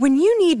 When you need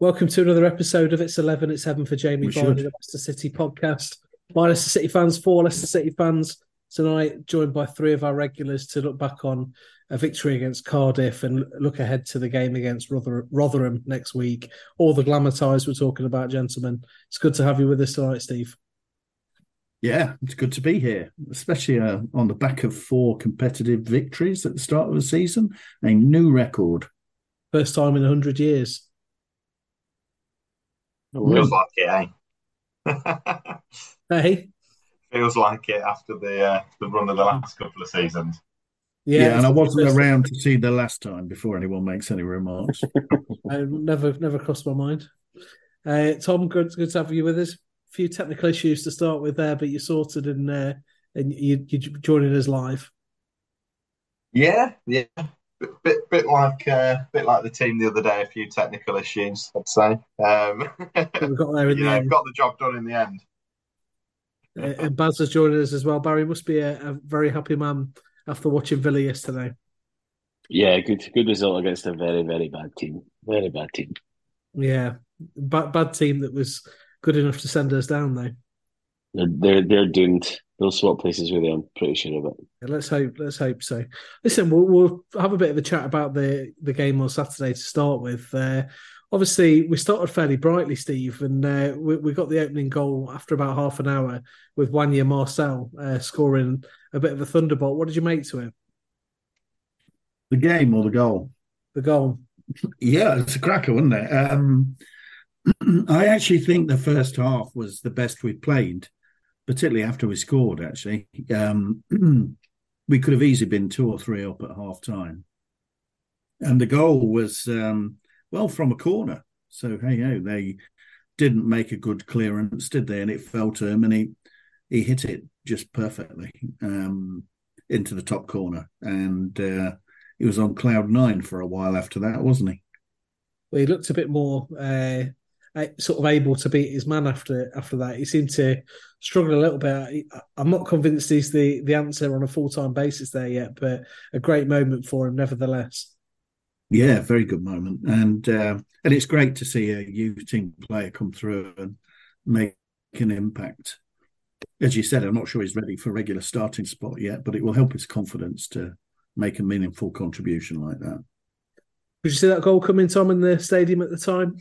Welcome to another episode of It's 11, It's 7 for Jamie Vardy, the Leicester City podcast. My Leicester City fans, four Leicester City fans tonight, joined by three of our regulars to look back on a victory against Cardiff and look ahead to the game against Rotherham next week. All the glamour ties we're talking about, gentlemen. It's good to have you with us tonight, Steve. Yeah, it's good to be here, especially on the back of four competitive victories at the start of the season. A new record. First time in 100 years. Feels like it, eh? Hey, feels like it after the run of the last couple of seasons. Yeah, and I wasn't around to see the last time before anyone makes any remarks. Never crossed my mind. Tom, good to have you with us. A few technical issues to start with there, but you sorted and you're joining us live. Yeah, bit like the team the other day. A few technical issues, I'd say. We've got there in the end. Got the job done in the end. And Baz is joining us as well. Barry must be a very happy man after watching Villa yesterday. Yeah, good result against a very, very bad team. Very bad team. Yeah, bad team that was good enough to send us down though. They're doomed. They'll swap places with you, I'm pretty sure of it. Yeah, let's hope so. Listen, we'll have a bit of a chat about the game on Saturday to start with. Obviously, we started fairly brightly, Steve, and we got the opening goal after about half an hour with Wanya Marcel scoring a bit of a thunderbolt. What did you make to him? The game or the goal? The goal. Yeah, it's a cracker, wasn't it? I actually think the first half was the best we've played, particularly after we scored, actually. We could have easily been two or three up at half-time. And the goal was, from a corner. So, hey, they didn't make a good clearance, did they? And it fell to him, and he hit it just perfectly into the top corner. And he was on cloud nine for a while after that, wasn't he? Well, he looked a bit more... sort of able to beat his man after that. He seemed to struggle a little bit. I'm not convinced he's the answer on a full-time basis there yet, but a great moment for him nevertheless. Yeah, very good moment. And it's great to see a youth team player come through and make an impact. As you said, I'm not sure he's ready for a regular starting spot yet, but it will help his confidence to make a meaningful contribution like that. Did you see that goal coming, Tom, in the stadium at the time?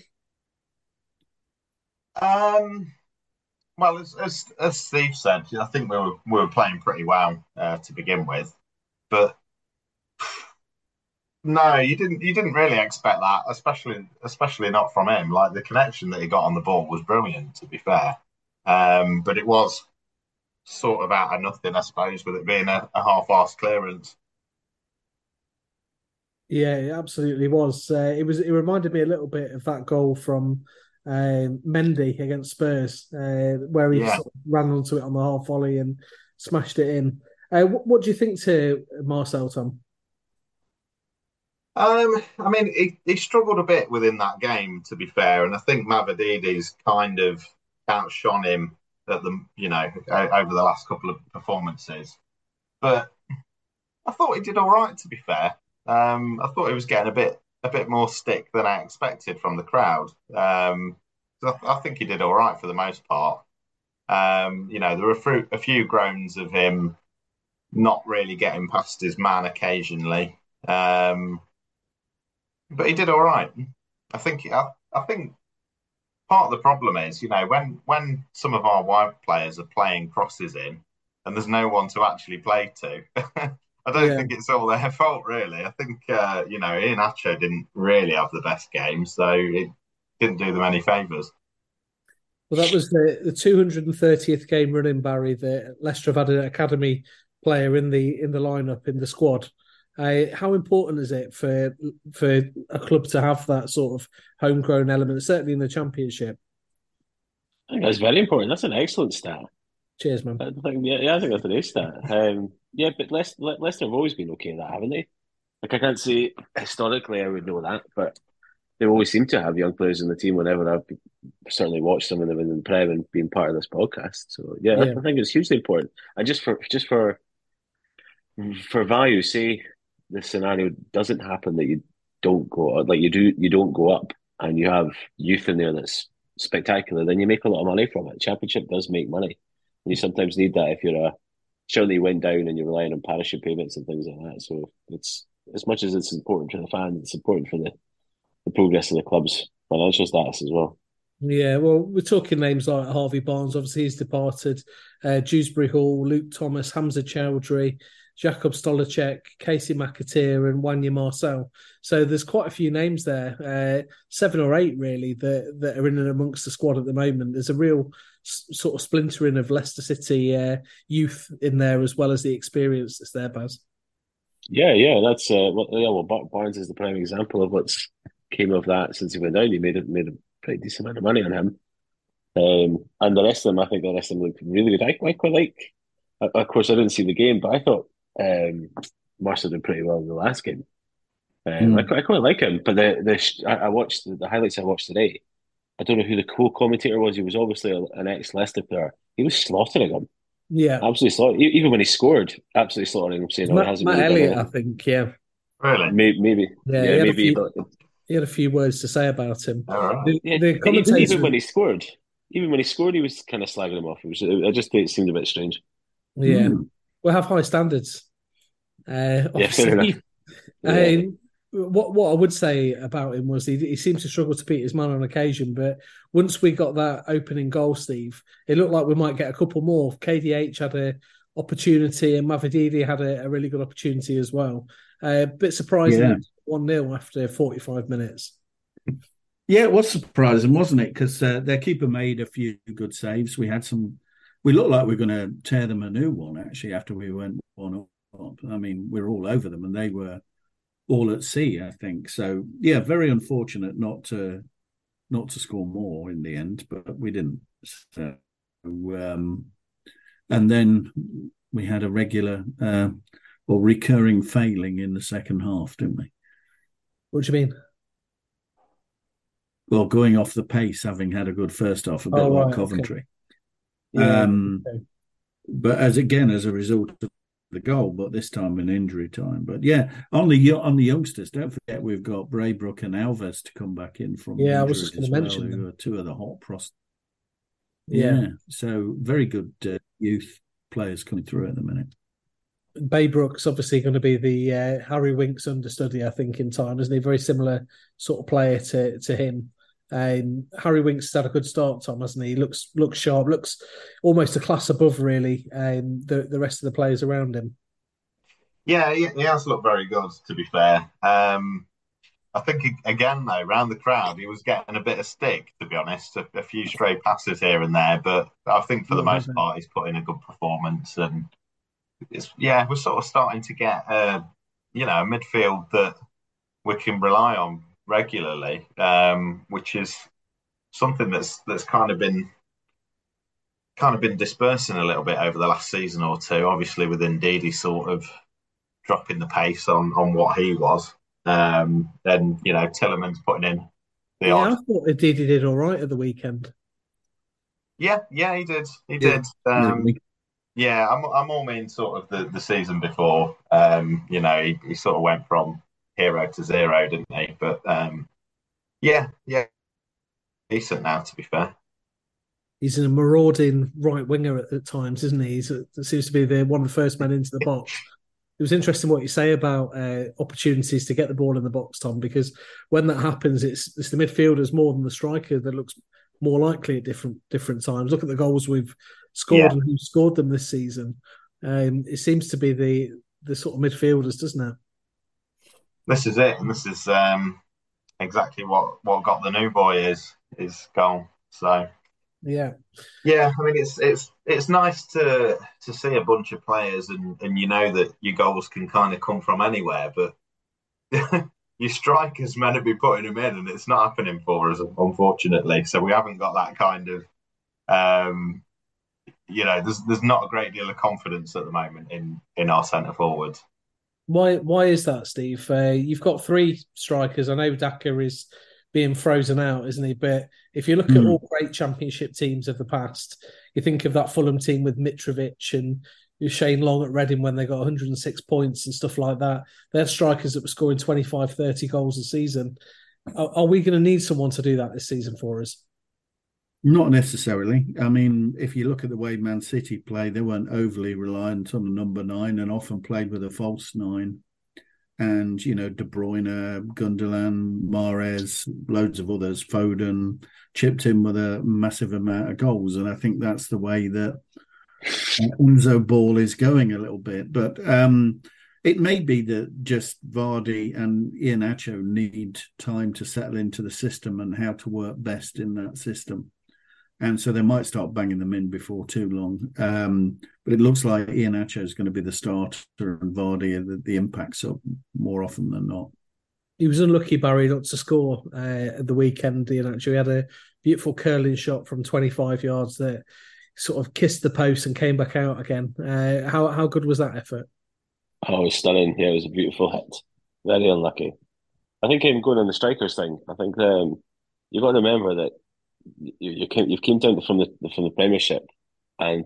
As Steve said, I think we were playing pretty well to begin with, but no, you didn't really expect that, especially not from him. Like the connection that he got on the ball was brilliant, to be fair, but it was sort of out of nothing, I suppose, with it being a half-assed clearance. Yeah, it absolutely was. It reminded me a little bit of that goal from. Mendy against Spurs, where he sort of ran onto it on the half volley and smashed it in. What do you think to Marcel, Tom? I mean, he struggled a bit within that game, to be fair, and I think Mavididi's kind of outshone him at the, you know, over the last couple of performances. But I thought he did all right, to be fair. I thought he was getting a bit more stick than I expected from the crowd. So I think he did all right for the most part. You know, there were a few groans of him not really getting past his man occasionally. But he did all right. I think part of the problem is, you know, when some of our wide players are playing crosses in and there's no one to actually play to, I don't think it's all their fault, really. I think, you know, Iheanacho didn't really have the best game, so it didn't do them any favours. Well, that was the 230th game running, Barry, that Leicester have had an academy player in the lineup, in the squad. How important is it for a club to have that sort of homegrown element, certainly in the Championship? I think that's very important. That's an excellent stat. Cheers, man. I think that's a nice stat. Yeah, but Leicester have always been okay at that, haven't they? Like, I can't say historically I would know that, but they always seem to have young players in the team whenever I've certainly watched them when they've been in the Prem and been part of this podcast. So, yeah, I think it's hugely important. And just for value, say this scenario doesn't happen that you don't go up, like you don't go up and you have youth in there that's spectacular, then you make a lot of money from it. Championship does make money. And you sometimes need that if you're surely you went down and you're relying on parachute payments and things like that. So it's, as much as it's important for the fans, it's important for the progress of the club's financial status as well. Yeah, well, we're talking names like Harvey Barnes, obviously he's departed, Dewsbury Hall, Luke Thomas, Hamza Chowdhury, Jacob Stolacek, Casey McAteer and Wanya Marcel. So there's quite a few names there, 7 or 8 really, that are in and amongst the squad at the moment. There's a real sort of splintering of Leicester City youth in there as well as the experience that's there, Baz. Yeah, that's Barnes is the prime example of what's came of that since he went down. He made a pretty decent amount of money on him. And the rest of them, I think the rest of them looked really good. Of course, I didn't see the game, but I thought Marcel did pretty well in the last game. I quite like him, but I watched the highlights I watched today. I don't know who the co-commentator was. He was obviously an ex-Leicester player. He was slaughtering him. Yeah. Absolutely slaughtering. Even when he scored, absolutely slaughtering him. Saying, it hasn't Matt really Elliott, I think, yeah. Really? Maybe. Yeah, maybe. He had a few words to say about him. The commentator... Even when he scored, he was kind of slagging him off. It seemed a bit strange. Yeah, we'll have high standards. Obviously, what I would say about him was he seemed to struggle to beat his man on occasion, but once we got that opening goal, Steve, it looked like we might get a couple more. KDH had an opportunity and Mavididi had a really good opportunity as well. A bit surprising, 1-0 after 45 minutes. Yeah, it was surprising, wasn't it? Because their keeper made a few good saves. We looked like we were going to tear them a new one, actually, after we went 1-0. I mean, we were all over them, and they were all at sea, I think. So, yeah, very unfortunate not to score more in the end, but we didn't. So, and then we had a regular or recurring failing in the second half, didn't we? What do you mean? Well, going off the pace, having had a good first half, a bit like Coventry. Okay. Yeah, okay. But as a result of the goal, but this time in injury time. But yeah, on the youngsters, don't forget we've got Braybrook and Alves to come back in from. Yeah, I was just going to mention them. Who are two of the hot prospects. Yeah, so very good youth players coming through at the minute. Braybrook's obviously going to be the Harry Winks understudy, I think, in time, isn't he? Very similar sort of player to him. Harry Winks has had a good start, Tom, hasn't he? Looks sharp, looks almost a class above, really, the rest of the players around him. Yeah, he has looked very good, to be fair. I think, again, though, around the crowd, he was getting a bit of stick, to be honest, a few stray passes here and there, but I think for the most part, he's put in a good performance. And we're sort of starting to get a midfield that we can rely on regularly, which is something that's kind of been dispersing a little bit over the last season or two. Obviously, with Indeedy sort of dropping the pace on what he was, and Tillerman's putting in the odd. I thought Indeedy did all right at the weekend. Yeah, he did. He did. Yeah, I'm all mean sort of the season before. You know, he sort of went from hero to zero, didn't he? But yeah, decent now, to be fair. He's a marauding right winger at times, isn't he? He seems to be one of the first men into the box. It was interesting what you say about opportunities to get the ball in the box, Tom, because when that happens, it's the midfielders more than the striker that looks more likely at different times. Look at the goals we've scored and who scored them this season. It seems to be the sort of midfielders, doesn't it? This is it, and this is exactly what got the new boy his goal. So yeah. I mean, it's nice to see a bunch of players, and you know that your goals can kind of come from anywhere, but your strikers meant to be putting them in, and it's not happening for us, unfortunately. So we haven't got that kind of, there's not a great deal of confidence at the moment in our centre forward. Why is that, Steve? You've got three strikers. I know Daka is being frozen out, isn't he? But if you look at all great championship teams of the past, you think of that Fulham team with Mitrovic and Shane Long at Reading when they got 106 points and stuff like that. They're strikers that were scoring 25, 30 goals a season. Are we going to need someone to do that this season for us? Not necessarily. I mean, if you look at the way Man City played, they weren't overly reliant on the number 9 and often played with a false 9. And, De Bruyne, Gundogan, Mahrez, loads of others, Foden, chipped in with a massive amount of goals. And I think that's the way that Enzo Ball is going a little bit. But it may be that just Vardy and Iheanacho need time to settle into the system and how to work best in that system. And so they might start banging them in before too long. But it looks like Iheanacho is going to be the starter and Vardy the impact sub more often than not. He was unlucky, Barry, not to score at the weekend. Iheanacho, he had a beautiful curling shot from 25 yards that sort of kissed the post and came back out again. How good was that effort? Oh, it was stunning. Yeah, it was a beautiful hit. Very unlucky. I think even going on the strikers thing, I think you've got to remember that You've come down from the Premiership and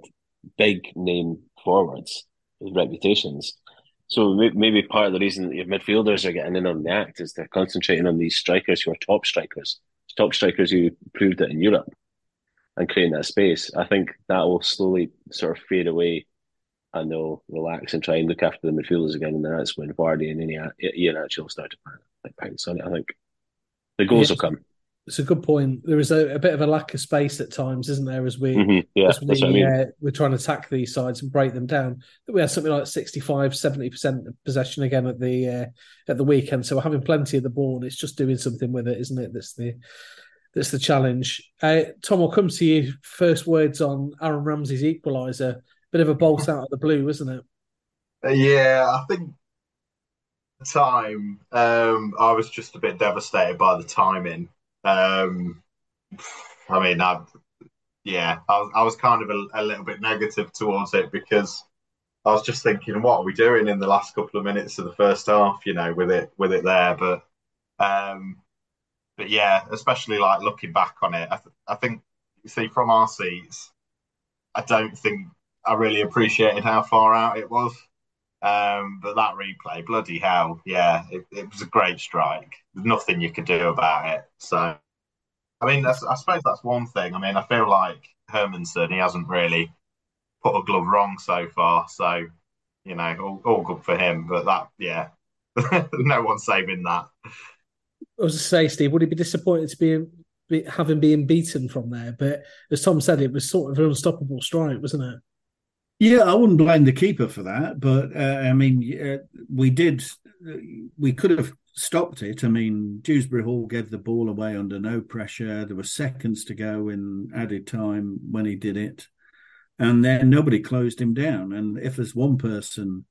big name forwards with reputations. So maybe part of the reason that your midfielders are getting in on the act is they're concentrating on these strikers who are top strikers who proved it in Europe and creating that space. I think that will slowly sort of fade away and they'll relax and try and look after the midfielders again. And that's when Vardy and Iheanacho will start to pounce on it, I think. The goals will come. It's a good point. There is a bit of a lack of space at times, isn't there, as we're trying to attack these sides and break them down. We had something like 65, 70% possession again at the weekend. So we're having plenty of the ball and it's just doing something with it, isn't it? That's the challenge. Tom, I'll come to you. First words on Aaron Ramsey's equaliser. Bit of a bolt out of the blue, wasn't it? Yeah, I think at the time I was just a bit devastated by the timing. I was kind of a little bit negative towards it because I was just thinking, what are we doing in the last couple of minutes of the first half? With it there, but yeah, especially like looking back on it, I think you see from our seats, I don't think I really appreciated how far out it was. But that replay, bloody hell, yeah, it was a great strike. There's nothing you could do about it. So, I mean, I suppose that's one thing. I mean, I feel like Hermanson, he hasn't really put a glove wrong so far. So, all good for him. But that, yeah, no one's saving that. I was going to say, Steve, would he be disappointed to be having been beaten from there? But as Tom said, it was sort of an unstoppable strike, wasn't it? Yeah, I wouldn't blame the keeper for that, but we could have stopped it. I mean, Dewsbury Hall gave the ball away under no pressure. There were seconds to go in added time when he did it, and then nobody closed him down. And if there's one person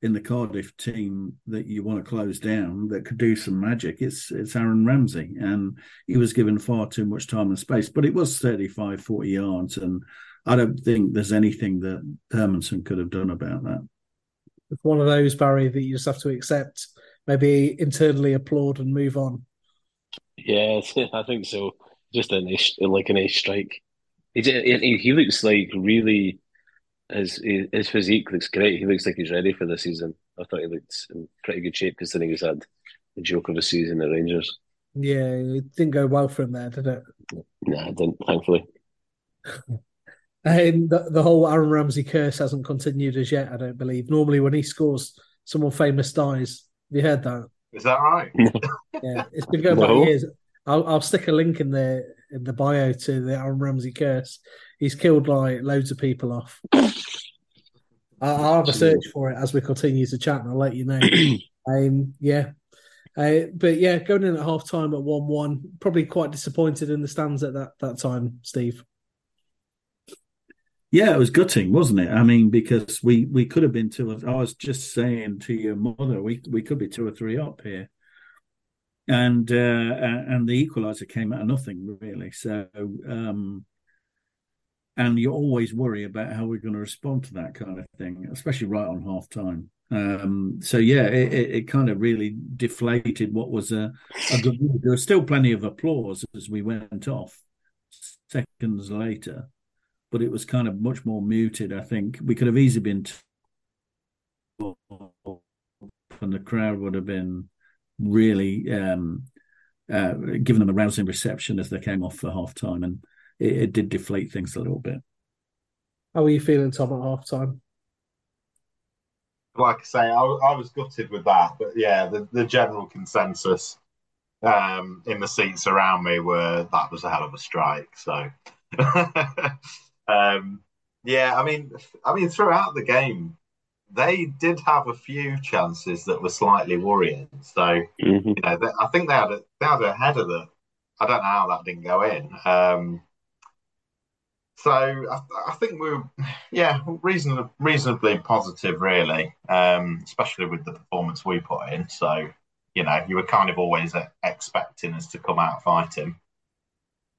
in the Cardiff team that you want to close down that could do some magic, it's Aaron Ramsey, and he was given far too much time and space. But it was 35, 40 yards, and I don't think there's anything that Hermanson could have done about that. It's one of those, Barry, that you just have to accept, maybe internally applaud and move on. Yeah, I think so. Just a nice strike. He looks like really, his physique looks great. He looks like he's ready for the season. I thought he looked in pretty good shape considering he's had the joke of a season at Rangers. Yeah, it didn't go well for him there, did it? No, it didn't, thankfully. The whole Aaron Ramsey curse hasn't continued as yet, I don't believe. Normally when he scores, someone famous dies. Have you heard that? Is that right? Yeah, it's been going back years. I'll stick a link in the bio to the Aaron Ramsey curse. He's killed like loads of people off. I'll have a search for it as we continue to chat, and I'll let you know. But yeah, going in at half time at 1-1, probably quite disappointed in the stands at that time, Steve. Yeah, it was gutting, wasn't it? I mean, because we could have been I was just saying to your mother, we could be 2 or 3 up here. And the equaliser came out of nothing, really. So, and you always worry about how we're going to respond to that kind of thing, especially right on half time. So yeah, it kind of really deflated what was a good move. There was still plenty of applause as we went off seconds later, but it was kind of much more muted. I think we could have easily been, and the crowd would have been really giving them a rousing reception as they came off for half time, and it did deflate things a little bit. How were you feeling, Tom, at half time? Like I say, I was gutted with that, but yeah, the general consensus in the seats around me were that was a hell of a strike. So, yeah, I mean, throughout the game, they did have a few chances that were slightly worrying. So, you know, I think they had a header that I don't know how that didn't go in. So I think we were, yeah, reasonably positive, really, especially with the performance we put in. So, you know, you were kind of always expecting us to come out fighting.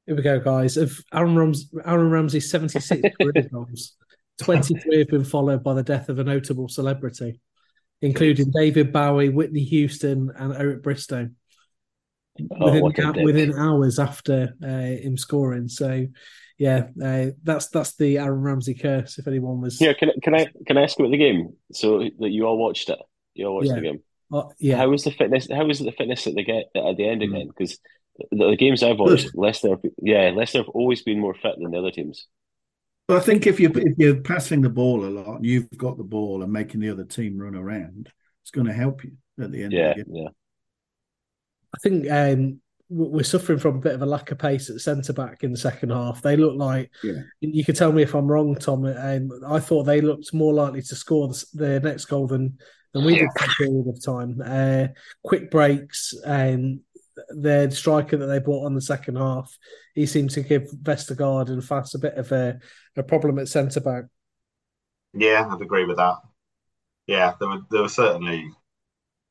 Here we go, guys. Of Aaron Ramsey's 76 career goals, 23 have been followed by the death of a notable celebrity, including David Bowie, Whitney Houston and Eric Bristow, within hours after him scoring. So, yeah, that's the Aaron Ramsey curse. If anyone was, yeah, can I ask about the game? So that you all watched it, the game. Yeah, how was the fitness that they get at the end again? Because the games I've watched, Leicester have always been more fit than the other teams. Well, I think if you're passing the ball a lot, and you've got the ball and making the other team run around, it's going to help you at the end. Yeah, of the game. Yeah. I think we're suffering from a bit of a lack of pace at centre-back in the second half. They look like, you can tell me if I'm wrong, Tom, I thought they looked more likely to score the next goal than we did for a period of time. Quick breaks, their striker that they brought on the second half, he seemed to give Vestergaard and Fass a bit of a problem at centre-back. Yeah, I'd agree with that. Yeah, there were certainly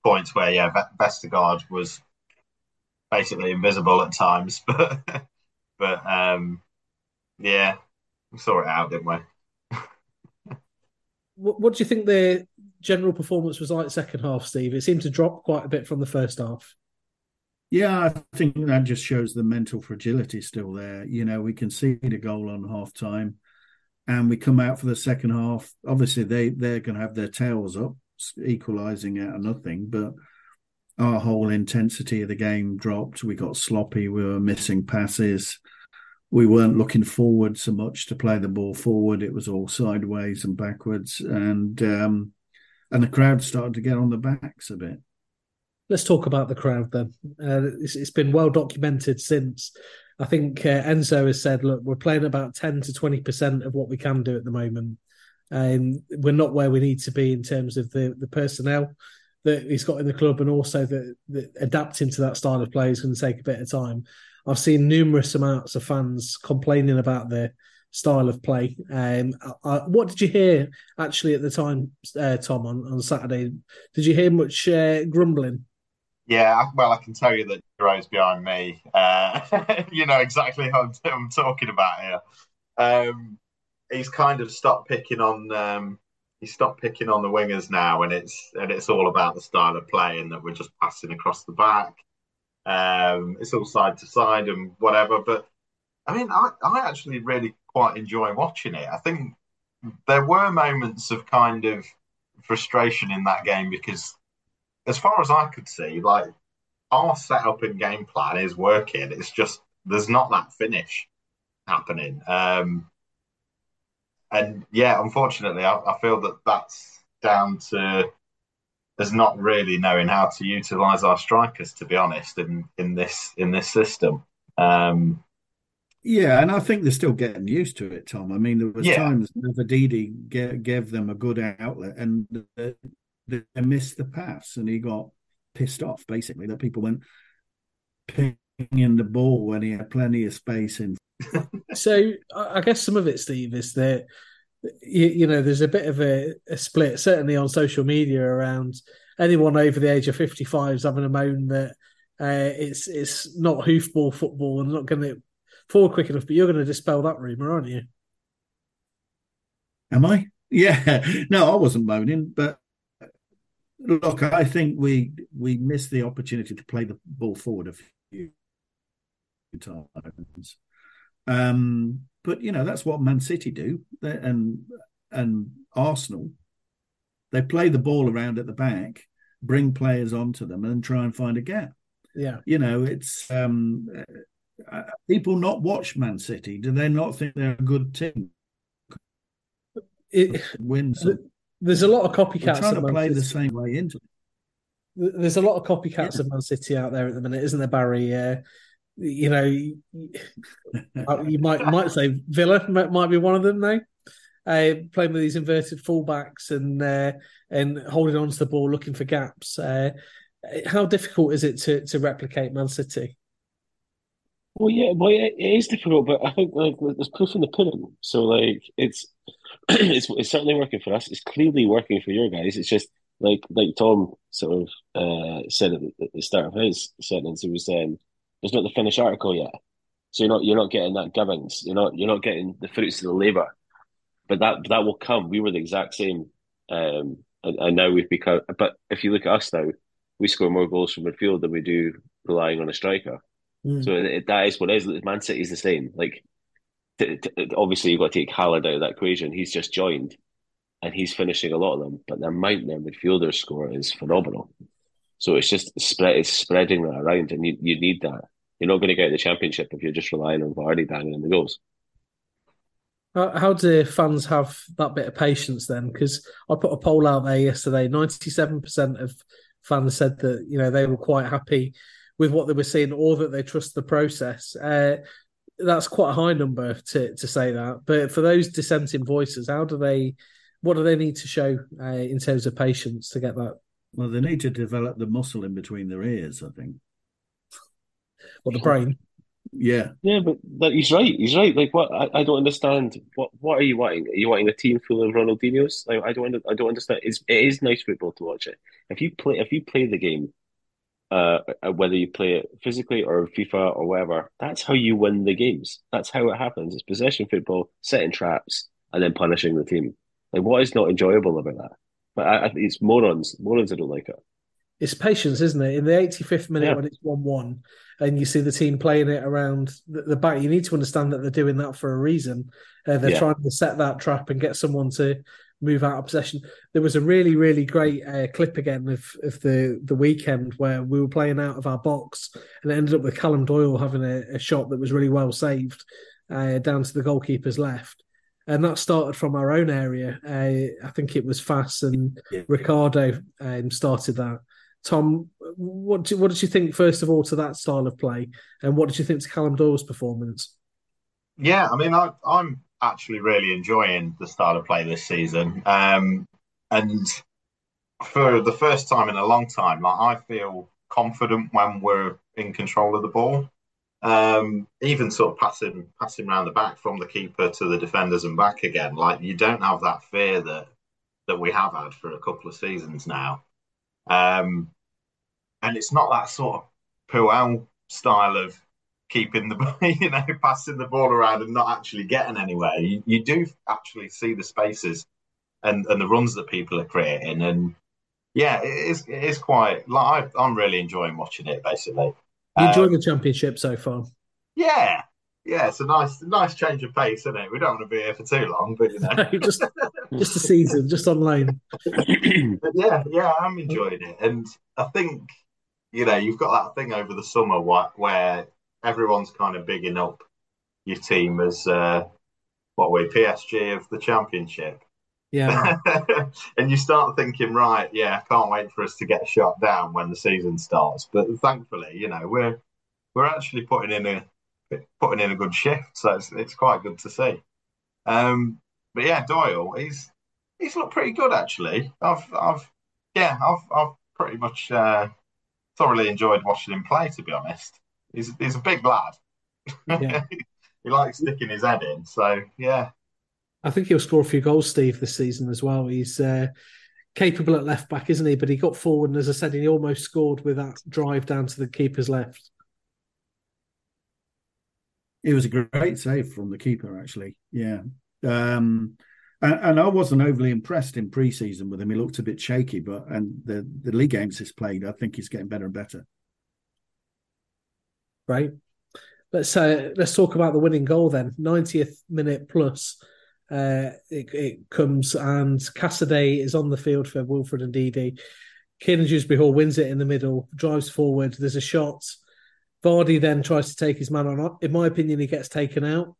points where, Vestergaard was basically invisible at times, but yeah, we saw it out, didn't we? What do you think the general performance was like second half, Steve? It seemed to drop quite a bit from the first half. Yeah, I think that just shows the mental fragility still there. You know, we concede a goal on half time, and we come out for the second half. Obviously, they're going to have their tails up, equalising out of nothing, but our whole intensity of the game dropped. We got sloppy. We were missing passes. We weren't looking forward so much to play the ball forward. It was all sideways and backwards. And the crowd started to get on the backs a bit. Let's talk about the crowd then. It's been well documented since. I think Enzo has said, look, we're playing about 10 to 20% of what we can do at the moment. We're not where we need to be in terms of the personnel that he's got in the club, and also that adapting to that style of play is going to take a bit of time. I've seen numerous amounts of fans complaining about the style of play. What did you hear, actually, at the time, Tom, on Saturday? Did you hear much grumbling? Yeah, well, I can tell you that Jerome's behind me. You know exactly how I'm talking about here. He's kind of stopped picking on... You stop picking on the wingers now, and it's all about the style of play and that we're just passing across the back. It's all side to side and whatever. But I mean, I actually really quite enjoy watching it. I think there were moments of kind of frustration in that game because, as far as I could see, like, our setup and game plan is working. It's just there's not that finish happening. And, yeah, unfortunately, I feel that that's down to us not really knowing how to utilise our strikers, to be honest, in this system. Yeah, and I think they're still getting used to it, Tom. I mean, there was times Mavididi gave them a good outlet and they missed the pass, and he got pissed off, basically, that people went pinging the ball when he had plenty of space in. So I guess some of it, Steve, is that, you know, there's a bit of a split, certainly on social media, around anyone over the age of 55 is having a moan that it's not hoofball football and not going to forward quick enough, but you're going to dispel that rumour, aren't you? Am I? Yeah. No, I wasn't moaning, but look, I think we missed the opportunity to play the ball forward a few times. But, you know, that's what Man City do. And Arsenal, they play the ball around at the back, bring players onto them and try and find a gap. Yeah. You know, it's people not watch Man City. Do they not think they're a good team? There's a lot of copycats. Trying to play the same way into it. There's a lot of copycats of Man City out there at the minute, isn't there, Barry? You know, you might say Villa might be one of them now. Playing with these inverted fullbacks and holding on to the ball, looking for gaps. How difficult is it to replicate Man City? Well, yeah, it is difficult, but I think, like, there's proof in the pudding. So, like, it's certainly working for us. It's clearly working for your guys. It's just like Tom sort of said at the start of his sentence. He was saying there's not the finished article yet, so you're not getting that Givens. You're not getting the fruits of the labour, but that will come. We were the exact same, and now we've become. But if you look at us now, we score more goals from midfield than we do relying on a striker. So that is what it is. Man City is the same. Like, obviously, you've got to take Haaland out of that equation. He's just joined, and he's finishing a lot of them. But the amount their midfielders score is phenomenal. So it's just spreading that around, and you need that. You're not going to get the Championship if you're just relying on Vardy banging in the goals. How do fans have that bit of patience then? Because I put a poll out there yesterday. 97% of fans said that, you know, they were quite happy with what they were seeing, or that they trust the process. That's quite a high number to say that. But for those dissenting voices, what do they need to show in terms of patience to get that? Well, they need to develop the muscle in between their ears, I think. Or the brain. Yeah. Yeah, but he's right. He's right. Like, what? I don't understand. What are you wanting? Are you wanting a team full of Ronaldinho's? Like, I don't understand. It is nice football to watch it. If you play the game, whether you play it physically or FIFA or whatever, that's how you win the games. That's how it happens. It's possession football, setting traps, and then punishing the team. Like, what is not enjoyable about that? But it's morons. Morons that don't like it. It's patience, isn't it? In the 85th minute when it's 1-1 and you see the team playing it around the back, you need to understand that they're doing that for a reason. They're trying to set that trap and get someone to move out of possession. There was a really, really great clip again of the weekend where we were playing out of our box, and it ended up with Callum Doyle having a shot that was really well saved down to the goalkeeper's left. And that started from our own area. I think it was Fass and Ricardo started that. Tom, what did you think, first of all, to that style of play? And what did you think to Callum Doyle's performance? Yeah, I mean, I'm actually really enjoying the style of play this season. And for the first time in a long time, like, I feel confident when we're in control of the ball. Even sort of passing around the back from the keeper to the defenders and back again. Like, you don't have that fear that we have had for a couple of seasons now. And it's not that sort of Puel style of keeping the, you know, passing the ball around and not actually getting anywhere. You do actually see the spaces and the runs that people are creating. And yeah, it is quite, like, I'm really enjoying watching it, basically. You enjoyed the Championship so far? Yeah. yeah, it's a nice change of pace, isn't it? We don't want to be here for too long, but you know, just a season, just on loan. yeah, I'm enjoying it, and I think you know you've got that thing over the summer where everyone's kind of bigging up your team as what are we, PSG of the Championship. Yeah, and you start thinking, right? Yeah, I can't wait for us to get shot down when the season starts. But thankfully, you know, we're actually putting in a good shift, so it's quite good to see. But yeah, Doyle, he's looked pretty good actually. I've pretty much thoroughly enjoyed watching him play. To be honest, he's a big lad. Yeah. He likes sticking his head in. So yeah. I think he'll score a few goals, Steve, this season as well. He's capable at left back, isn't he? But he got forward, and as I said, he almost scored with that drive down to the keeper's left. It was a great save from the keeper, actually. Yeah, and I wasn't overly impressed in pre-season with him. He looked a bit shaky, but and the league games he's played, I think he's getting better and better. Right. Let's talk about the winning goal then. 90th minute plus. It comes and Casadei is on the field for Wilfred and Indeedy. Kiernan Dewsbury Hall wins it in the middle, drives forward. There's a shot. Vardy then tries to take his man on. In my opinion, he gets taken out.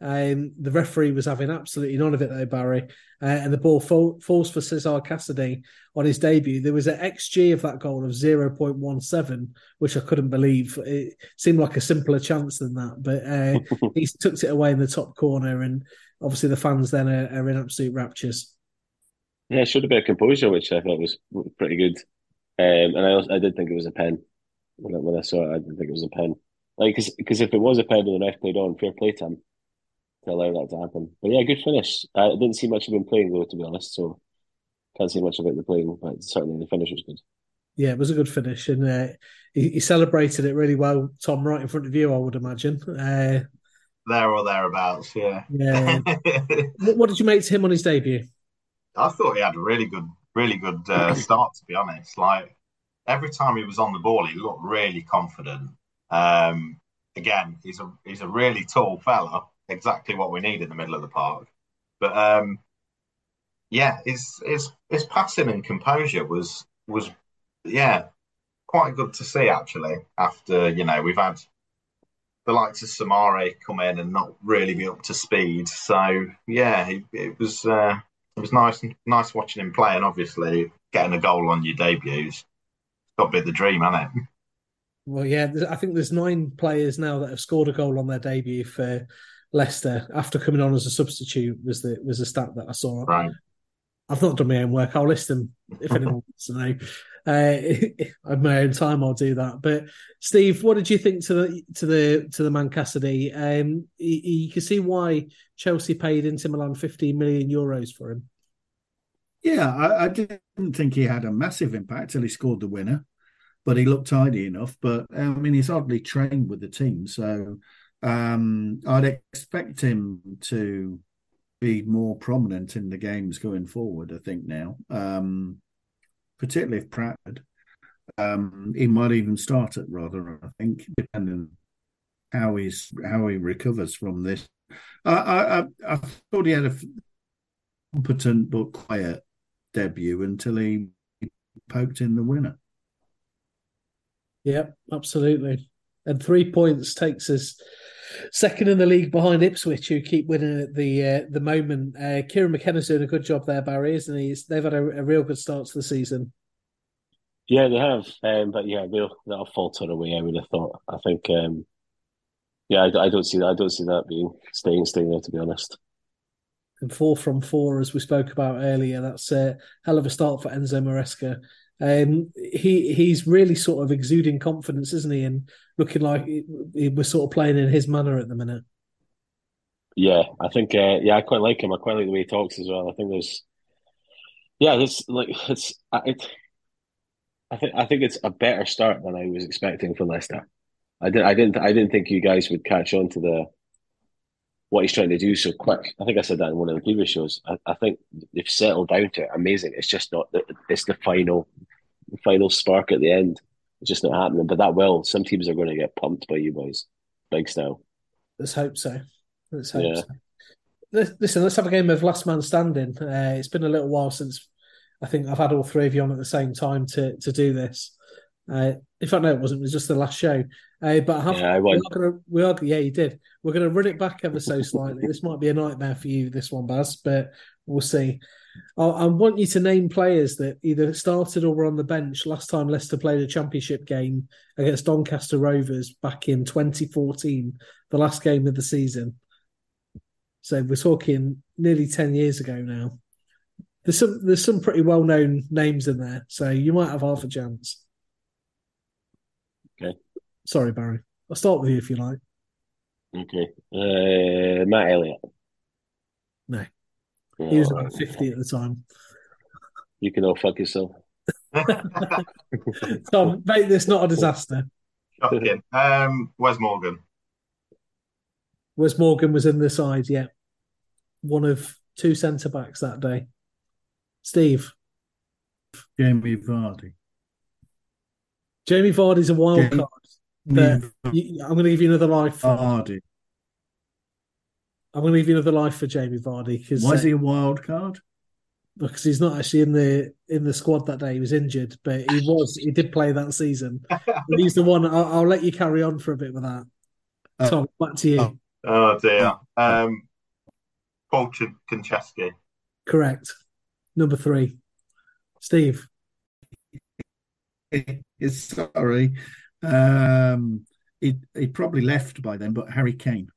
The referee was having absolutely none of it though, Barry. And the ball falls for Cesare Casadei on his debut. There was an XG of that goal of 0.17, which I couldn't believe. It seemed like a simpler chance than that, but he tucked it away in the top corner, and obviously the fans then are in absolute raptures. Yeah, it showed a bit of composure, which I thought was pretty good. And I did think it was a pen. When I saw it, I didn't think it was a pen. Because if it was a pen and the ref played on, fair play to him to allow that to happen. But yeah, good finish. I didn't see much of him playing, though, to be honest, so can't say much about the playing, but certainly the finish was good. Yeah, it was a good finish, and he celebrated it really well, Tom, right in front of you, I would imagine. There or thereabouts, yeah. What did you make to him on his debut? I thought he had a really good start, to be honest. Like, every time he was on the ball, he looked really confident. Again, he's a really tall fella, exactly what we need in the middle of the park. But yeah, his passing and composure was yeah, quite good to see actually. After, you know, we've had the likes of Samare come in and not really be up to speed. So yeah, it was nice watching him play, and obviously getting a goal on your debuts, got to be the dream, hasn't it? Well, yeah, I think there's 9 players now that have scored a goal on their debut for Leicester after coming on as a substitute. Was the stat that I saw. Right. I've not done my own work. I'll list them if anyone wants to know. At my own time, I'll do that. But Steve, what did you think to the man Casadei? You can see why Chelsea paid Inter Milan €15 million for him. Yeah, I didn't think he had a massive impact till he scored the winner, but he looked tidy enough. But I mean, he's hardly trained with the team, so I'd expect him to be more prominent in the games going forward, I think now. Particularly if Pratt, he might even start at Rotherham, I think, depending on how he recovers from this. I thought he had a competent but quiet debut until he poked in the winner. Yep, absolutely. And 3 points takes us second in the league behind Ipswich, who keep winning at the moment. Kieran McKenna's doing a good job there, Barry, isn't he? They've had a real good start to the season. Yeah, they have. But yeah, that'll falter away, I would have thought. I think. Yeah, I don't see that being staying there, to be honest. And 4 from 4, as we spoke about earlier. That's a hell of a start for Enzo Maresca. He's really sort of exuding confidence, isn't he? And looking like we're sort of playing in his manner at the minute. Yeah, I think. Yeah, I quite like him. I quite like the way he talks as well. I think there's. Yeah, there's like it's. I think it's a better start than I was expecting for Leicester. I didn't think you guys would catch on to what he's trying to do so quick. I think I said that in one of the previous shows. I think they've settled down to it. Amazing. It's just not. It's the final spark at the end. It's just not happening. But that will. Some teams are going to get pumped by you boys, big style. Let's hope so. Let's hope so. Listen, let's have a game of last man standing. It's been a little while since I think I've had all three of you on at the same time to do this. In fact, no, it wasn't. It was just the last show. But you did. We're going to run it back ever so slightly. This might be a nightmare for you, this one, Baz, but we'll see. I want you to name players that either started or were on the bench last time Leicester played a championship game against Doncaster Rovers back in 2014, the last game of the season. So we're talking nearly 10 years ago now. There's some pretty well-known names in there, so you might have half a chance. Okay. Sorry, Barry. I'll start with you if you like. Okay. Matt Elliott. No. He was about 50 at the time. You can all fuck yourself. Tom, make this not a disaster. Shocking. Wes Morgan. Wes Morgan was in the side, yeah. One of two centre-backs that day. Steve. Jamie Vardy. Jamie Vardy's a wild card. But I'm going to give you another life for Vardy. I'm going to give you another life for Jamie Vardy. Why is he a wild card? Because he's not actually in the squad that day. He was injured, but he did play that season. And he's the one. I'll let you carry on for a bit with that. Tom, back to you. Oh dear. Paul Konchesky. Correct. Number 3. Steve. Sorry. He probably left by then, but Harry Kane.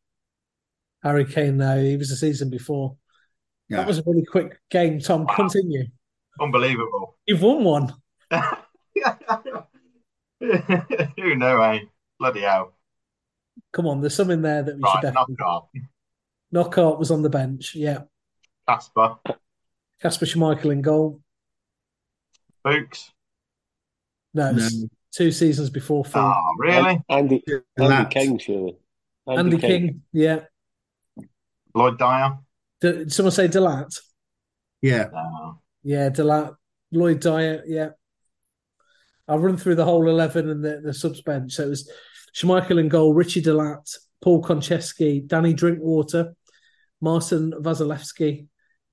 Harry Kane, though, he was the season before. Yeah. That was a really quick game, Tom. Wow. Continue. Unbelievable. You've won one. Who knows, eh? Bloody hell. Come on, there's some in there that we should definitely... Knockhart was on the bench, yeah. Kasper Schmeichel in goal. Fuchs. No. 2 seasons before. Phil. Oh, really? Andy King, surely. Andy King, yeah. Lloyd Dyer. Did someone say Dellat? Yeah. Yeah, Dellat. Lloyd Dyer, yeah. I'll run through the whole 11 and the subs bench. So it was Schmeichel in goal, Richie Dellat, Paul Konchesky, Danny Drinkwater, Marcin Vasilevsky,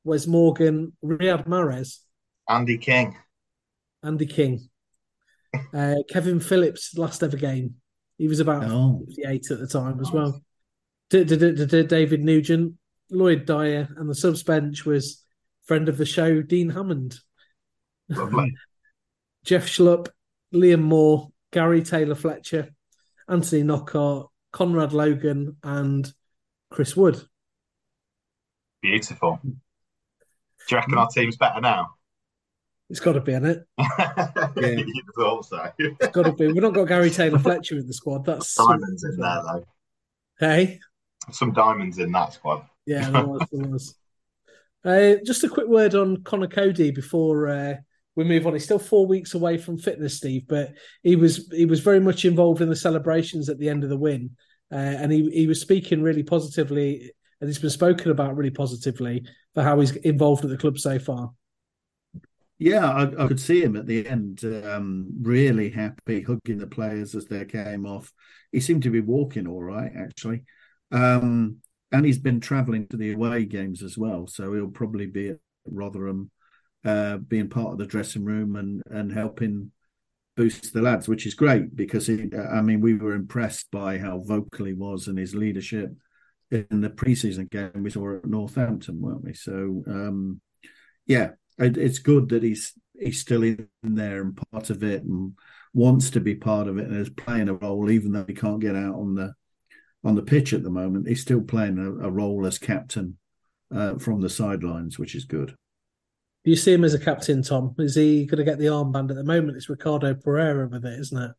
Wes Morgan, Riyad Mahrez. Andy King. Kevin Phillips' last ever game. He was about 58 at the time as well. David Nugent, Lloyd Dyer, and the subs bench was friend of the show, Dean Hammond. Lovely. Jeff Schlupp, Liam Moore, Gary Taylor-Fletcher, Anthony Knockhart, Conrad Logan, and Chris Wood. Beautiful. Do you reckon our team's better now? It's got to be, isn't it? Yeah. Also. It's got to be. We've not got Gary Taylor-Fletcher in the squad. That's diamonds in there, though. Hey? Some diamonds in that squad. Yeah, there was. Just a quick word on Connor Cody before we move on. He's still 4 weeks away from fitness, Steve, but he was very much involved in the celebrations at the end of the win. And he was speaking really positively, and he's been spoken about really positively for how he's involved at the club so far. Yeah, I could see him at the end, really happy, hugging the players as they came off. He seemed to be walking all right, actually. And he's been travelling to the away games as well, so he'll probably be at Rotherham, being part of the dressing room and helping boost the lads, which is great because, we were impressed by how vocal he was and his leadership in the pre-season game we saw at Northampton, weren't we? So, yeah. It's good that he's still in there and part of it and wants to be part of it and is playing a role, even though he can't get out on the pitch at the moment. He's still playing a role as captain from the sidelines, which is good. Do you see him as a captain, Tom? Is he going to get the armband at the moment? It's Ricardo Pereira with it, isn't it?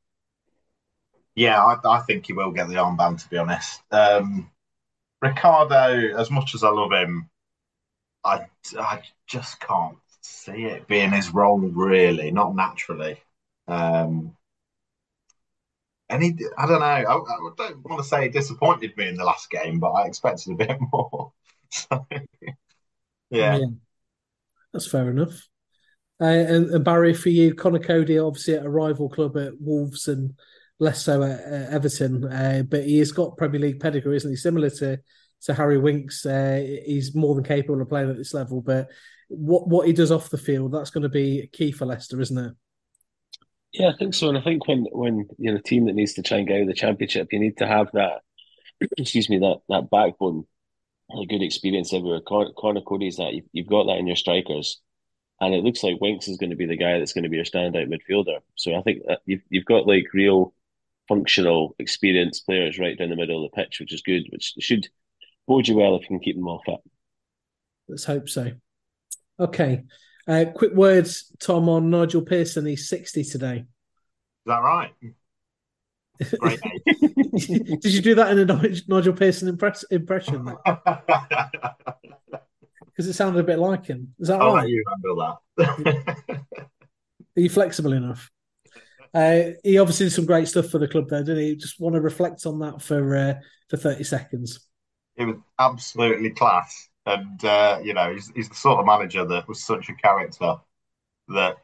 Yeah, I think he will get the armband, to be honest. Ricardo, as much as I love him, I just can't see it being his role, really, not naturally. I don't know. I don't want to say it disappointed me in the last game, but I expected a bit more. So, yeah, that's fair enough. And Barry, for you, Connor Cody, obviously at a rival club at Wolves and less so at Everton. But he has got Premier League pedigree, isn't he? Similar to Harry Winks, he's more than capable of playing at this level. But what he does off the field, that's going to be key for Leicester, isn't it? Yeah, I think so. And I think when you're a team that needs to try and get out of the Championship, you need to have that, that backbone, a good experience everywhere. Connor Cody is that. You've got that in your strikers. And it looks like Winks is going to be the guy that's going to be your standout midfielder. So I think that you've got like real functional, experienced players right down the middle of the pitch, which is good, which should bode you well if you can keep them all fit. Let's hope so. Okay. Quick words, Tom, on Nigel Pearson. He's 60 today. Is that right? Great. Did you do that in a Nigel Pearson impression? Because it sounded a bit like him. Is that all right? You handle that. Are you flexible enough? He obviously did some great stuff for the club there, didn't he? Just want to reflect on that for 30 seconds. It was absolutely class. And, he's the sort of manager that was such a character that,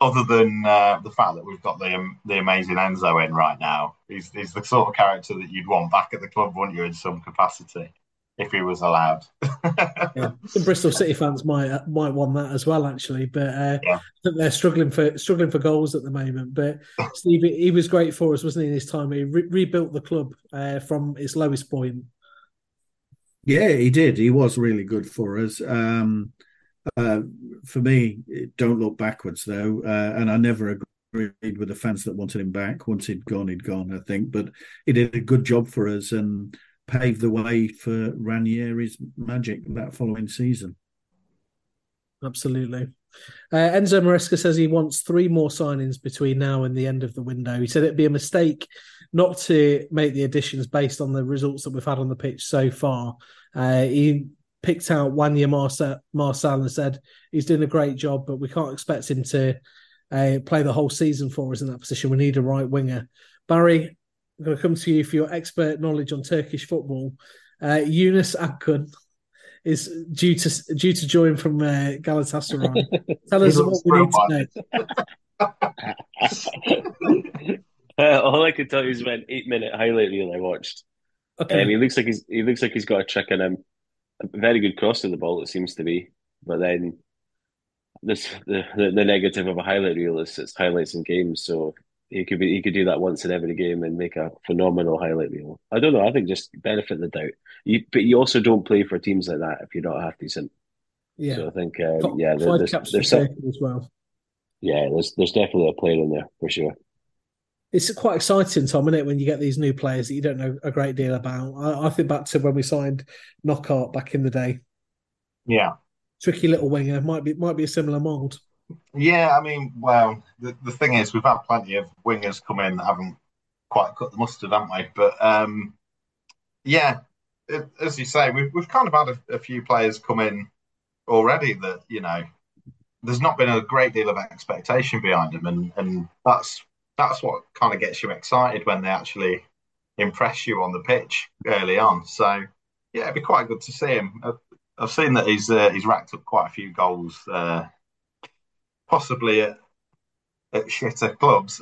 other than the fact that we've got the amazing Enzo in right now, he's the sort of character that you'd want back at the club, wouldn't you, in some capacity, if he was allowed. Yeah. Some Bristol City fans might want that as well, actually. But I think they're struggling for goals at the moment. But Steve, he was great for us, wasn't he, in his time? He rebuilt the club from its lowest point. Yeah, he did. He was really good for us. For me, don't look backwards, though. And I never agreed with the fans that wanted him back. Once he'd gone, I think. But he did a good job for us and paved the way for Ranieri's magic that following season. Absolutely. Enzo Maresca says he wants 3 more signings between now and the end of the window. He said it'd be a mistake not to make the additions based on the results that we've had on the pitch so far. He picked out Wanya Marcel and said he's doing a great job, but we can't expect him to play the whole season for us in that position. We need a right winger. Barry, I'm going to come to you for your expert knowledge on Turkish football. Yunus Akgün is due to join from Galatasaray. Tell us what we need to know. All I could tell you is about an 8-minute highlight reel I watched. Okay, he looks like he's got a trick in him. A very good cross to the ball, it seems to be. But then this the negative of a highlight reel is it's highlights in games. So he could do that once in every game and make a phenomenal highlight reel. I don't know. I think just benefit the doubt. But you also don't play for teams like that if you're not half decent. Yeah. So I think there's as well. Yeah, there's definitely a player in there for sure. It's quite exciting, Tom, isn't it, when you get these new players that you don't know a great deal about. I think back to when we signed Knockart back in the day. Yeah. Tricky little winger. Might be a similar mould. Yeah, I mean, well, the thing is, we've had plenty of wingers come in that haven't quite cut the mustard, haven't we? But, as you say, we've kind of had a few players come in already that, there's not been a great deal of expectation behind them, and that's what kind of gets you excited when they actually impress you on the pitch early on. So, yeah, it'd be quite good to see him. I've seen that he's racked up quite a few goals, possibly at shitter clubs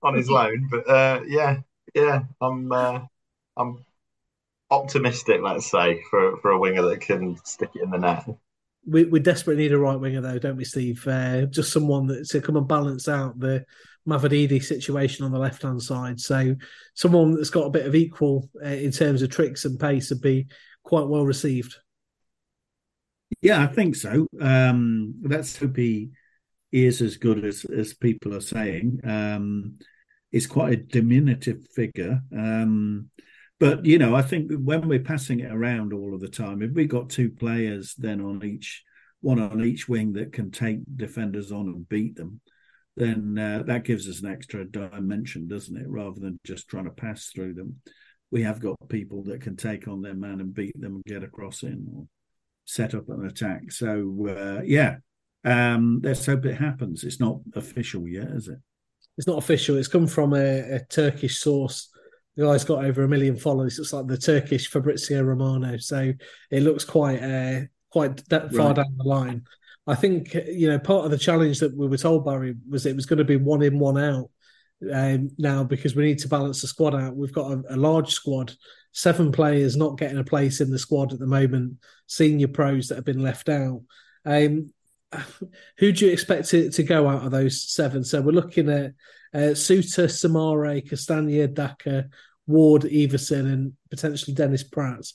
on his loan. But, I'm optimistic, let's say, for a winger that can stick it in the net. We desperately need a right winger, though, don't we, Steve? Just someone to come and balance out the Mavididi situation on the left-hand side. So someone that's got a bit of equal in terms of tricks and pace would be quite well received. Yeah, I think so. Let's hope he is as good as people are saying. He's quite a diminutive figure. But, I think when we're passing it around all of the time, if we've got 2 players then on each wing that can take defenders on and beat them, then that gives us an extra dimension, doesn't it? Rather than just trying to pass through them. We have got people that can take on their man and beat them and get across in or set up an attack. So, let's hope it happens. It's not official yet, is it? It's not official. It's come from a Turkish source. The guy's got over 1 million followers. It's like the Turkish Fabrizio Romano. So it looks quite far down the line. I think, you know, part of the challenge that we were told, Barry, was it was going to be one in, one out now, because we need to balance the squad out. We've got a large squad, 7 players not getting a place in the squad at the moment, senior pros that have been left out. Who do you expect to go out of those 7? So we're looking at Suter, Samare, Castagna, Daka, Ward, Everson, and potentially Dennis Pratt,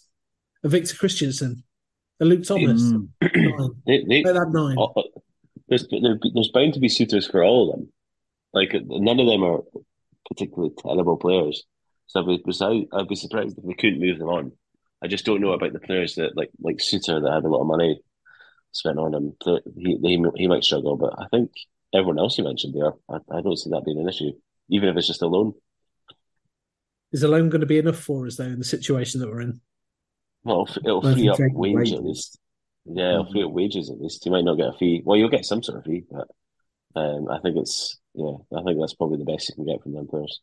and Victor Christensen, and Luke Thomas. They have 9. There's bound to be suitors for all of them. Like, none of them are particularly terrible players. So I'd be surprised if we couldn't move them on. I just don't know about the players that like Suter that had a lot of money spent on him. He might struggle, but I think everyone else you mentioned there, I don't see that being an issue, even if it's just a loan. Is a loan going to be enough for us, though, in the situation that we're in? Well, it'll free up wages at least. Yeah, it'll free up wages at least. You might not get a fee. Well, you'll get some sort of fee, but I think that's probably the best you can get from them players.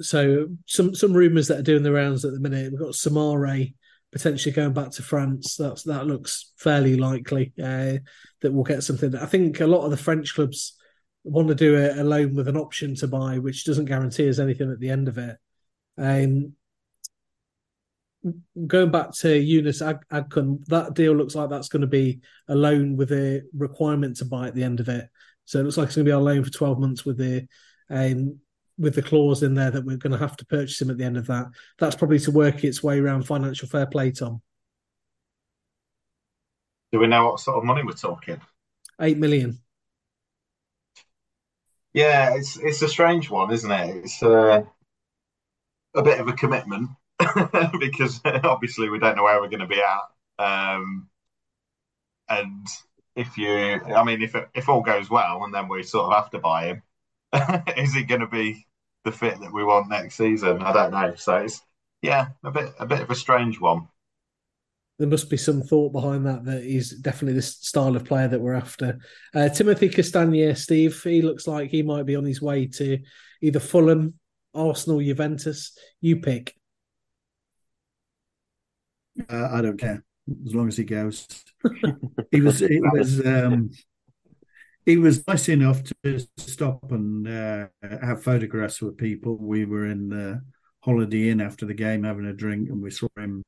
So some rumours that are doing the rounds at the minute. We've got Samare potentially going back to France. That looks fairly likely that we'll get something. I think a lot of the French clubs want to do a loan with an option to buy, which doesn't guarantee us anything at the end of it. Going back to Yunus Agkun, that deal looks like that's going to be a loan with a requirement to buy at the end of it. So it looks like it's going to be our loan for 12 months with the clause in there that we're going to have to purchase him at the end of that. That's probably to work its way around financial fair play, Tom. Do we know what sort of money we're talking? 8 million. Yeah, it's a strange one, isn't it? It's a bit of a commitment because obviously we don't know where we're going to be at. And if all goes well and then we sort of have to buy him, is it going to be the fit that we want next season? I don't know. So it's a bit of a strange one. There must be some thought behind that he's definitely the style of player that we're after. Timothy Castagna, Steve, he looks like he might be on his way to either Fulham, Arsenal, Juventus. You pick. I don't care as long as he goes. He was nice enough to stop and have photographs with people. We were in the Holiday Inn after the game having a drink, and we saw him.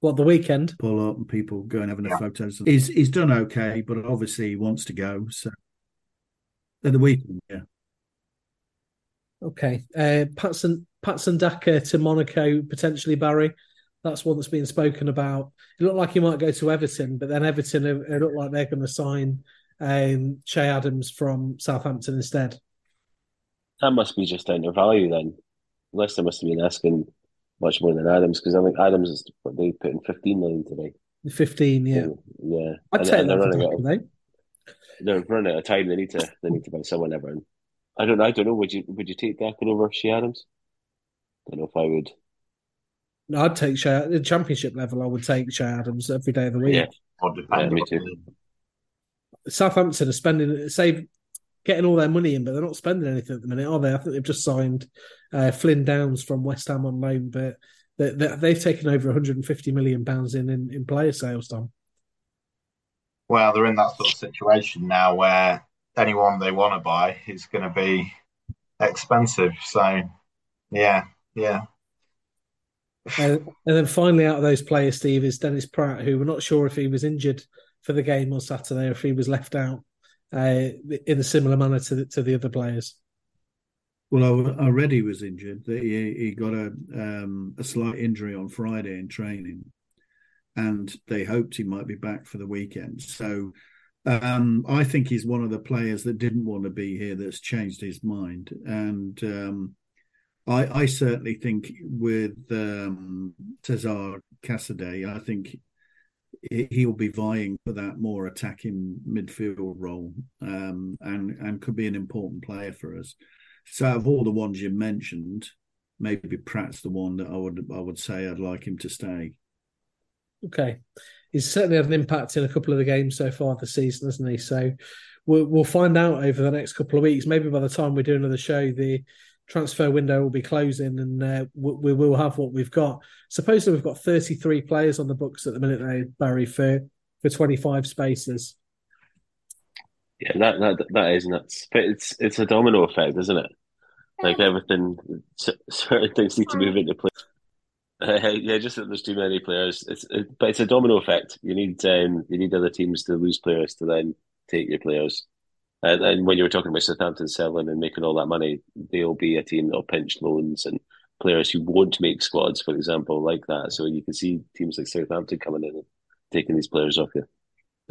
What, the weekend? Pull up and people going having the photos. He's done okay, but obviously he wants to go. So at the weekend, yeah. Okay, Patson Daka to Monaco potentially, Barry. That's one that's been spoken about. It looked like he might go to Everton, but then Everton, it looked like they're going to sign Shea Adams from Southampton instead. That must be just down to value then. Leicester must have been asking much more than Adams, because I think Adams is what they put in 15 million today. 15, yeah. Yeah. I'd say they're running out of time. They're running out of time. They need to buy someone ever. I don't know. Would you take Daka over Shea Adams? I don't know if I would. No, I'd take Shea. At the championship level, I would take Shea Adams every day of the week. Yeah, me too. Southampton are getting all their money in, but they're not spending anything at the minute, are they? I think they've just signed Flynn Downs from West Ham on loan, but they've taken over £150 million in player sales, Tom. Well, they're in that sort of situation now where anyone they want to buy is going to be expensive. So, yeah. And then finally out of those players, Steve, is Dennis Pratt, who we're not sure if he was injured for the game on Saturday or if he was left out in a similar manner to the other players. Well, I read he was injured. He got a slight injury on Friday in training, and they hoped he might be back for the weekend. So I think he's one of the players that didn't want to be here that's changed his mind. And I certainly think with Cesare Casadei, I think he'll be vying for that more attacking midfield role and could be an important player for us. So out of all the ones you mentioned, maybe Pratt's the one that I would say I'd like him to stay. Okay. He's certainly had an impact in a couple of the games so far this season, hasn't he? So we'll find out over the next couple of weeks. Maybe by the time we do another show, the transfer window will be closing and we will have what we've got. Supposedly we've got 33 players on the books at the minute, Barry, for for 25 spaces. Yeah, that is nuts. But it's a domino effect, isn't it? Like everything, certain things need to move into place. Yeah, just that there's too many players. But it's a domino effect. You need other teams to lose players to then take your players. And when you were talking about Southampton selling and making all that money, they'll be a team that'll pinch loans and players who won't make squads, for example, like that. So you can see teams like Southampton coming in and taking these players off you.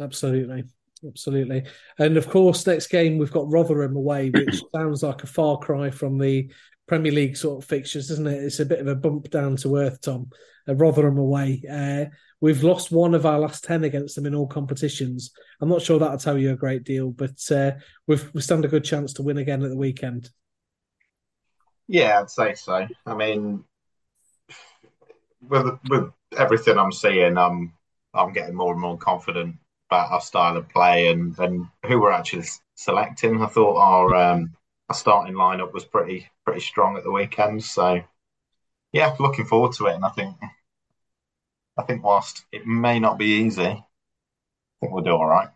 Absolutely. Absolutely. And of course, next game, we've got Rotherham away, which sounds like a far cry from the Premier League sort of fixtures, doesn't it? It's a bit of a bump down to earth, Tom. Rotherham away. We've lost one of our last 10 against them in all competitions. I'm not sure that'll tell you a great deal, but we stand a good chance to win again at the weekend. Yeah, I'd say so. I mean, with everything I'm seeing, I'm getting more and more confident about our style of play and who we're actually selecting. I thought our starting lineup was pretty strong at the weekend, so yeah, looking forward to it. And I think whilst it may not be easy, I think we'll do all right.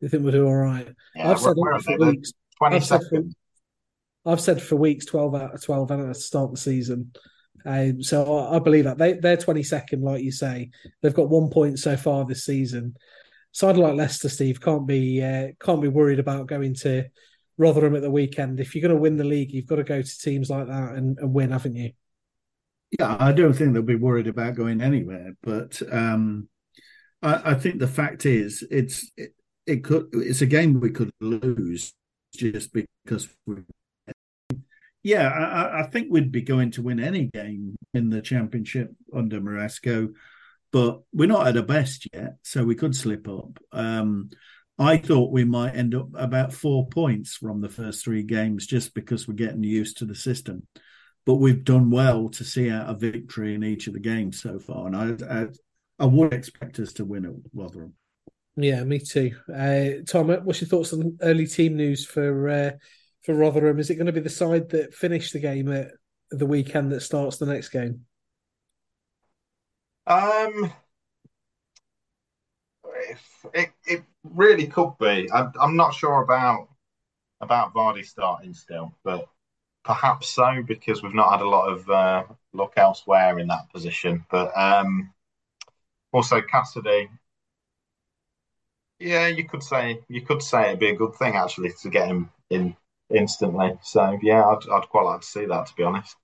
You think we'll do all right? Yeah, I've said that for weeks. 22nd. I've said for weeks, 12 out of 12, and at the start of the season. So I believe that they're 22nd, like you say. They've got 1 point so far this season. Side like Leicester, Steve, can't be worried about going to Rotherham at the weekend. If you're going to win the league, you've got to go to teams like that and win, haven't you? Yeah, I don't think they'll be worried about going anywhere. But I think the fact is, it's a game we could lose just because we. Yeah, I think we'd be going to win any game in the Championship under Maresca, but we're not at our best yet, so we could slip up. I thought we might end up about 4 points from the first three games just because we're getting used to the system. But we've done well to see out a victory in each of the games so far, and I would expect us to win at Rotherham. Yeah, me too. Tom, what's your thoughts on early team news for Rotherham? Is it going to be the side that finished the game at the weekend that starts the next game? It really could be. I'm not sure about Vardy starting still, but perhaps so, because we've not had a lot of luck elsewhere in that position. But also Casadei. Yeah, you could say it'd be a good thing actually to get him in instantly. So yeah, I'd quite like to see that, to be honest.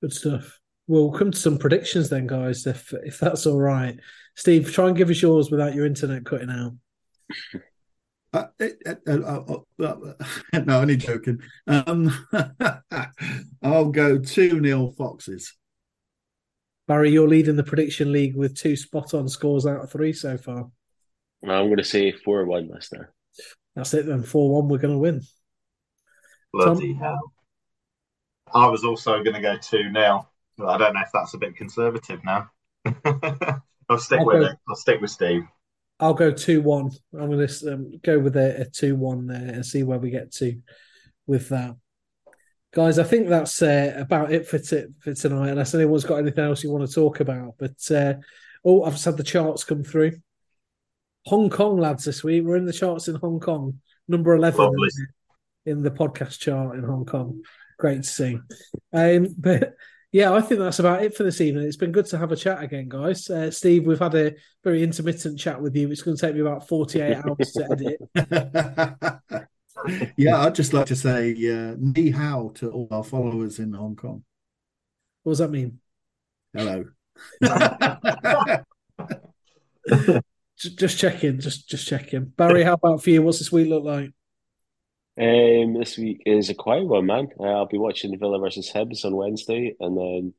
Good stuff. We'll come to some predictions then, guys, if that's all right. Steve, try and give us yours without your internet cutting out. No, only joking. I'll go 2-0 Foxes. Barry, you're leading the prediction league with 2 spot-on scores out of 3 so far. I'm going to say 4-1 Leicester. That's it then, 4-1, we're going to win. Bloody hell. I was also going to go 2-0. I don't know if that's a bit conservative now. I'll stick with Steve. I'll go 2-1. I'm going to go with a 2-1 there and see where we get to with that. Guys, I think that's about it for tonight, unless anyone's got anything else you want to talk about. But, I've just had the charts come through. Hong Kong, lads, this week. We're in the charts in Hong Kong. Number 11 in the podcast chart in Hong Kong. Great to see. But yeah, I think that's about it for this evening. It's been good to have a chat again, guys. Steve, we've had a very intermittent chat with you. It's going to take me about 48 hours to edit. Yeah, I'd just like to say ni hao to all our followers in Hong Kong. What does that mean? Hello. Just checking, just checking. Barry, how about for you? What's this week look like? This week is a quiet one, man. I'll be watching Villa versus Hibs on Wednesday, and then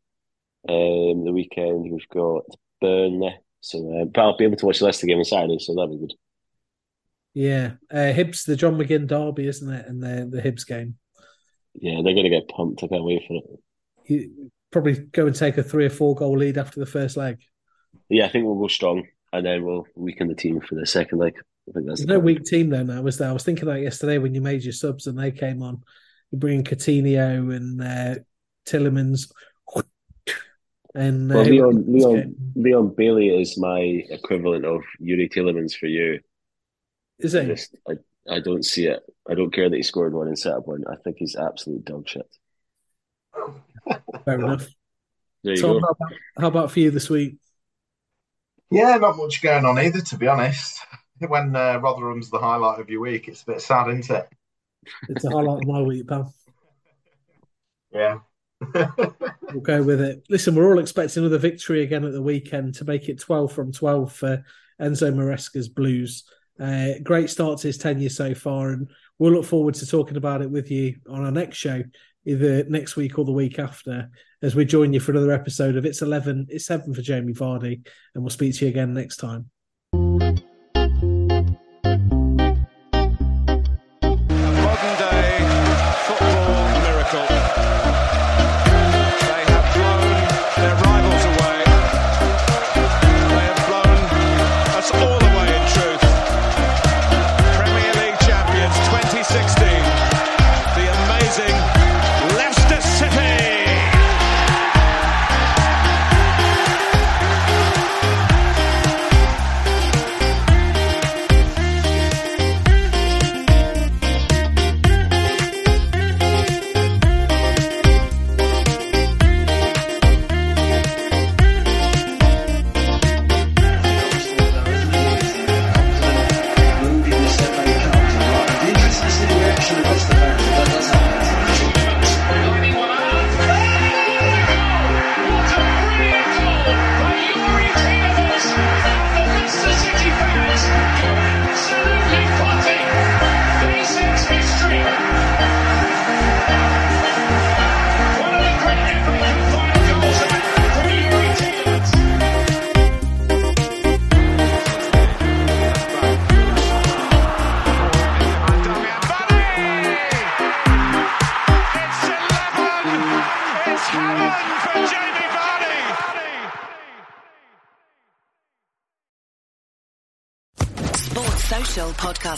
the weekend we've got Burnley. So, but I'll be able to watch the Leicester game on Saturday, so that'll be good. Yeah, Hibs, the John McGinn derby, isn't it? And the Hibs game. Yeah, they're going to get pumped. I can't wait for it. You probably go and take a 3 or 4 goal lead after the first leg. Yeah, I think we'll go strong. And then we'll weaken the team for the second leg. I think that's weak team though now, is there? I was thinking that yesterday when you made your subs and they came on. You bring Coutinho and Tillemans. And well, Leon Bailey is my equivalent of Yuri Tielemans for you. Is it? I don't see it. I don't care that he scored one and set up one. I think he's absolute dog shit. Fair enough. There you go. How about for you this week? Yeah, not much going on either, to be honest. When Rotherham's the highlight of your week, it's a bit sad, isn't it? It's a highlight of my week, pal. Yeah. We'll go with it. Listen, we're all expecting another victory again at the weekend to make it 12 from 12 for Enzo Maresca's Blues. Great start to his tenure so far, and we'll look forward to talking about it with you on our next show, either next week or the week after, as we join you for another episode of It's 11, It's 7 for Jamie Vardy, and we'll speak to you again next time.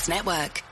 Network.